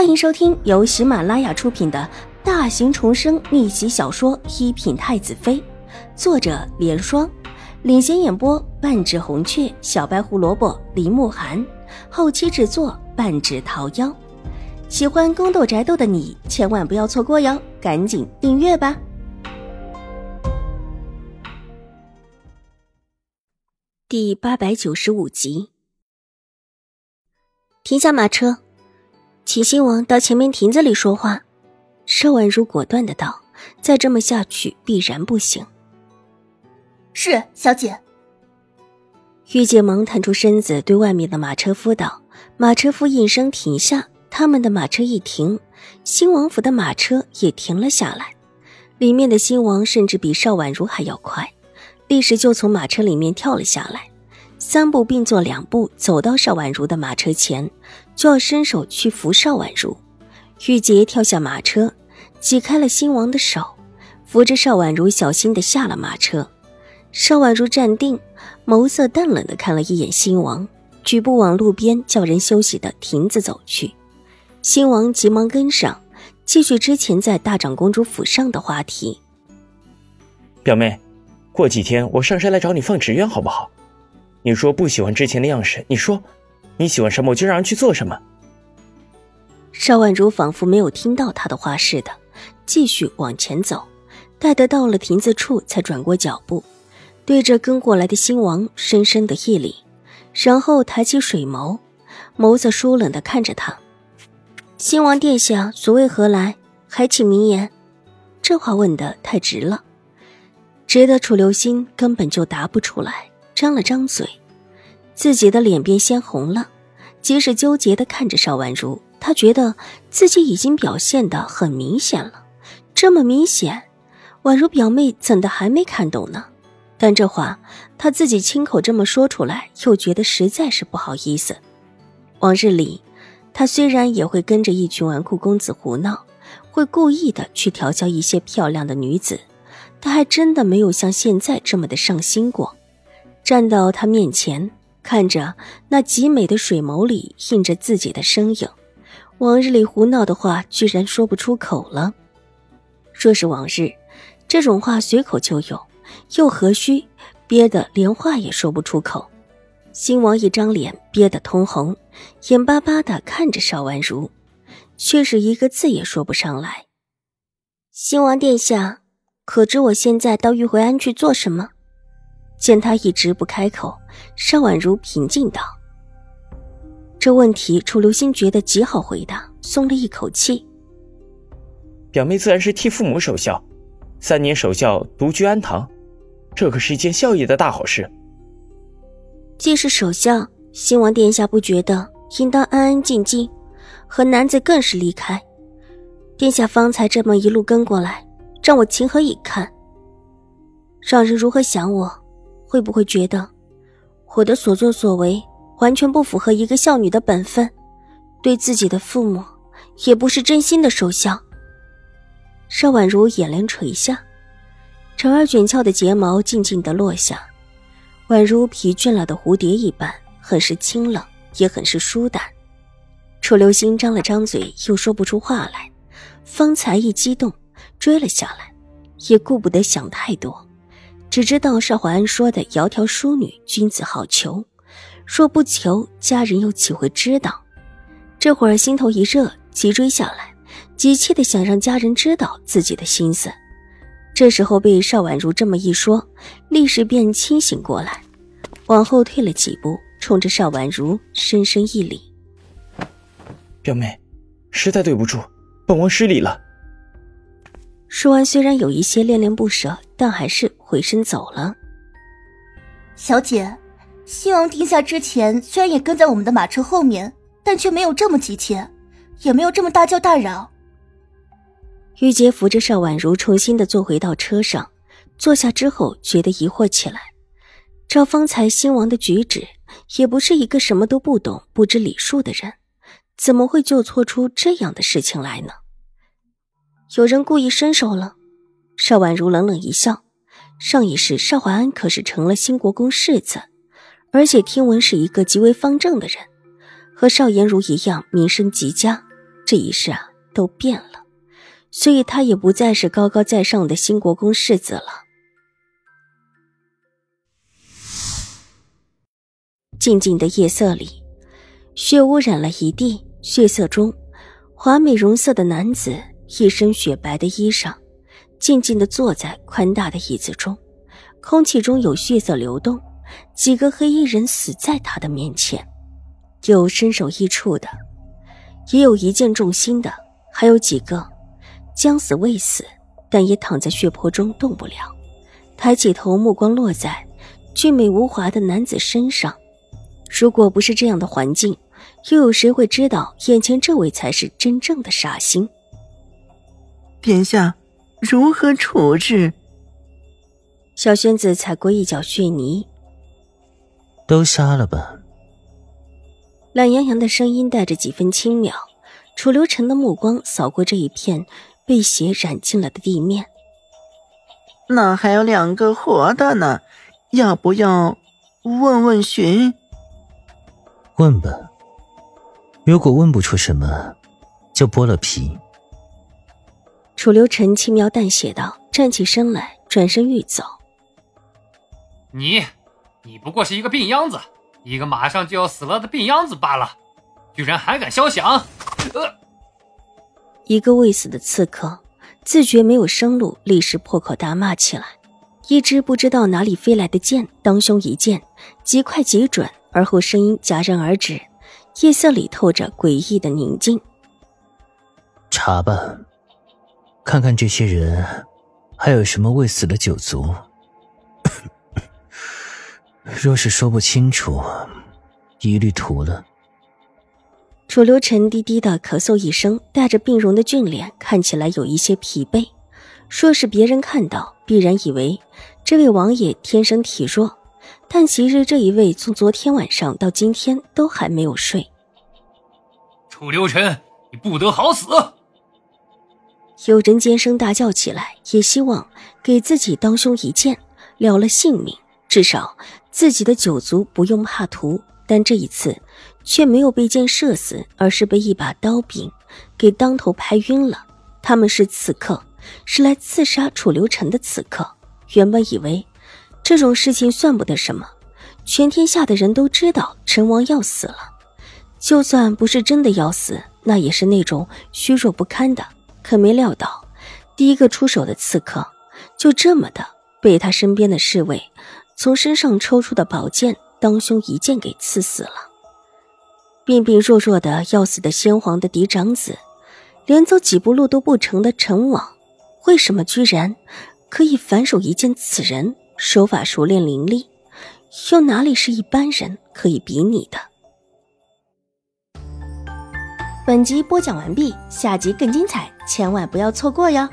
欢迎收听由喜马拉雅出品的大型重生逆袭小说《一品太子妃》，作者莲霜，领衔演播半指红雀、小白胡萝卜、林慕寒，后期制作半指桃夭。喜欢宫斗宅斗的你千万不要错过哟，赶紧订阅吧。第895集。停下马车，秦兴王到前面亭子里说话。邵婉如果断的道，再这么下去必然不行。是，小姐。玉姐忙探出身子对外面的马车夫道，马车夫应声停下，他们的马车一停，兴王府的马车也停了下来。里面的兴王甚至比邵婉如还要快，立时就从马车里面跳了下来，三步并作两步走到邵婉如的马车前，就要伸手去扶邵婉如。玉洁跳下马车，挤开了兴王的手，扶着邵婉如小心地下了马车。邵婉如站定，眸色淡冷地看了一眼兴王，举步往路边叫人休息的亭子走去。兴王急忙跟上，继续之前在大长公主府上的话题。表妹，过几天我上山来找你放纸鸢好不好？你说不喜欢之前的样式，你说你喜欢什么我就让人去做什么。邵婉如仿佛没有听到他的话似的，继续往前走，待得到了亭子处才转过脚步，对着跟过来的兴王深深的一礼，然后抬起水眸，眸子疏冷地看着他。兴王殿下所谓何来，还请明言。这话问得太直了，直得楚留心根本就答不出来，张了张嘴，自己的脸便先红了。即使纠结地看着邵婉如，他觉得自己已经表现得很明显了，这么明显，宛如表妹怎的还没看懂呢？但这话他自己亲口这么说出来，又觉得实在是不好意思。往日里他虽然也会跟着一群纨绔公子胡闹，会故意的去调笑一些漂亮的女子，他还真的没有像现在这么的上心过。站到他面前，看着那极美的水眸里映着自己的身影，往日里胡闹的话居然说不出口了。若是往日，这种话随口就有，又何须憋得连话也说不出口。兴王一张脸憋得通红，眼巴巴地看着邵婉如，却是一个字也说不上来。兴王殿下，可知我现在到玉回庵去做什么？见他一直不开口，邵婉如平静道。这问题楚留心觉得极好回答，松了一口气。表妹自然是替父母守孝，3年守孝独居安堂，这可是一件孝业的大好事。既是守孝，兴王殿下不觉得应当安安静静，和男子更是离开。殿下方才这么一路跟过来，让我情何以堪？让人如何想我，会不会觉得我的所作所为完全不符合一个孝女的本分，对自己的父母也不是真心的守孝？邵婉如眼帘垂下，长而卷翘的睫毛静静地落下，宛如疲倦了的蝴蝶一般，很是清冷，也很是疏淡。楚留心张了张嘴，又说不出话来，方才一激动追了下来，也顾不得想太多，只知道邵怀安说的窈窕淑女，君子好逑，若不求，家人又岂会知道？这会儿心头一热，急追下来，急切地想让家人知道自己的心思。这时候被邵婉如这么一说，立时便清醒过来，往后退了几步，冲着邵婉如深深一礼。表妹，实在对不住，本王失礼了。说完虽然有一些恋恋不舍，但还是回身走了。小姐，兴王殿下之前虽然也跟在我们的马车后面，但却没有这么急切，也没有这么大叫大嚷。玉洁扶着邵婉如重新地坐回到车上，坐下之后觉得疑惑起来。照方才兴王的举止，也不是一个什么都不懂不知礼数的人，怎么会就错出这样的事情来呢？有人故意伸手了。邵婉如冷冷一笑，上一世邵怀安可是成了兴国公世子，而且听闻是一个极为方正的人，和邵颜如一样名声极佳，这一世啊都变了，所以他也不再是高高在上的新国公世子了。静静的夜色里，血污染了一地，血色中，华美容色的男子一身雪白的衣裳，静静地坐在宽大的椅子中，空气中有血色流动，几个黑衣人死在他的面前，有身首异处的，也有一箭中心的，还有几个将死未死，但也躺在血泊中动不了。抬起头，目光落在俊美无华的男子身上。如果不是这样的环境，又有谁会知道眼前这位才是真正的煞星？殿下，如何处置？小轩子踩过一脚血泥。都杀了吧。懒洋洋的声音带着几分轻渺，楚留臣的目光扫过这一片被血染尽了的地面。那还有两个活的呢，要不要问问询？问吧，如果问不出什么，就剥了皮。楚留臣轻描淡写道，站起身来，转身欲走。你不过是一个病秧子，一个马上就要死了的病秧子罢了，居然还敢肖想！一个未死的刺客自觉没有生路，立时破口大骂起来。一支不知道哪里飞来的箭当胸一箭，极快极准，而后声音戛然而止，夜色里透着诡异的宁静。查吧，看看这些人还有什么未死的九族。若是说不清楚，一律屠了。楚留臣低低的咳嗽一声，带着病容的俊脸看起来有一些疲惫，说是别人看到必然以为这位王爷天生体弱，但其实这一位从昨天晚上到今天都还没有睡。楚留臣，你不得好死！有人尖声大叫起来，也希望给自己当胸一箭，了了性命，至少自己的九族不用怕屠。但这一次却没有被箭射死，而是被一把刀柄给当头拍晕了。他们是刺客，是来刺杀楚留臣的刺客。原本以为这种事情算不得什么，全天下的人都知道陈王要死了，就算不是真的要死，那也是那种虚弱不堪的。可没料到第一个出手的刺客就这么的被他身边的侍卫从身上抽出的宝剑当胸一剑给刺死了。病病弱弱的要死的先皇的嫡长子，连走几步路都不成的陈王，为什么居然可以反手一剑刺人？手法熟练伶俐，又哪里是一般人可以比拟的？本集播讲完毕，下集更精彩，千万不要错过哟。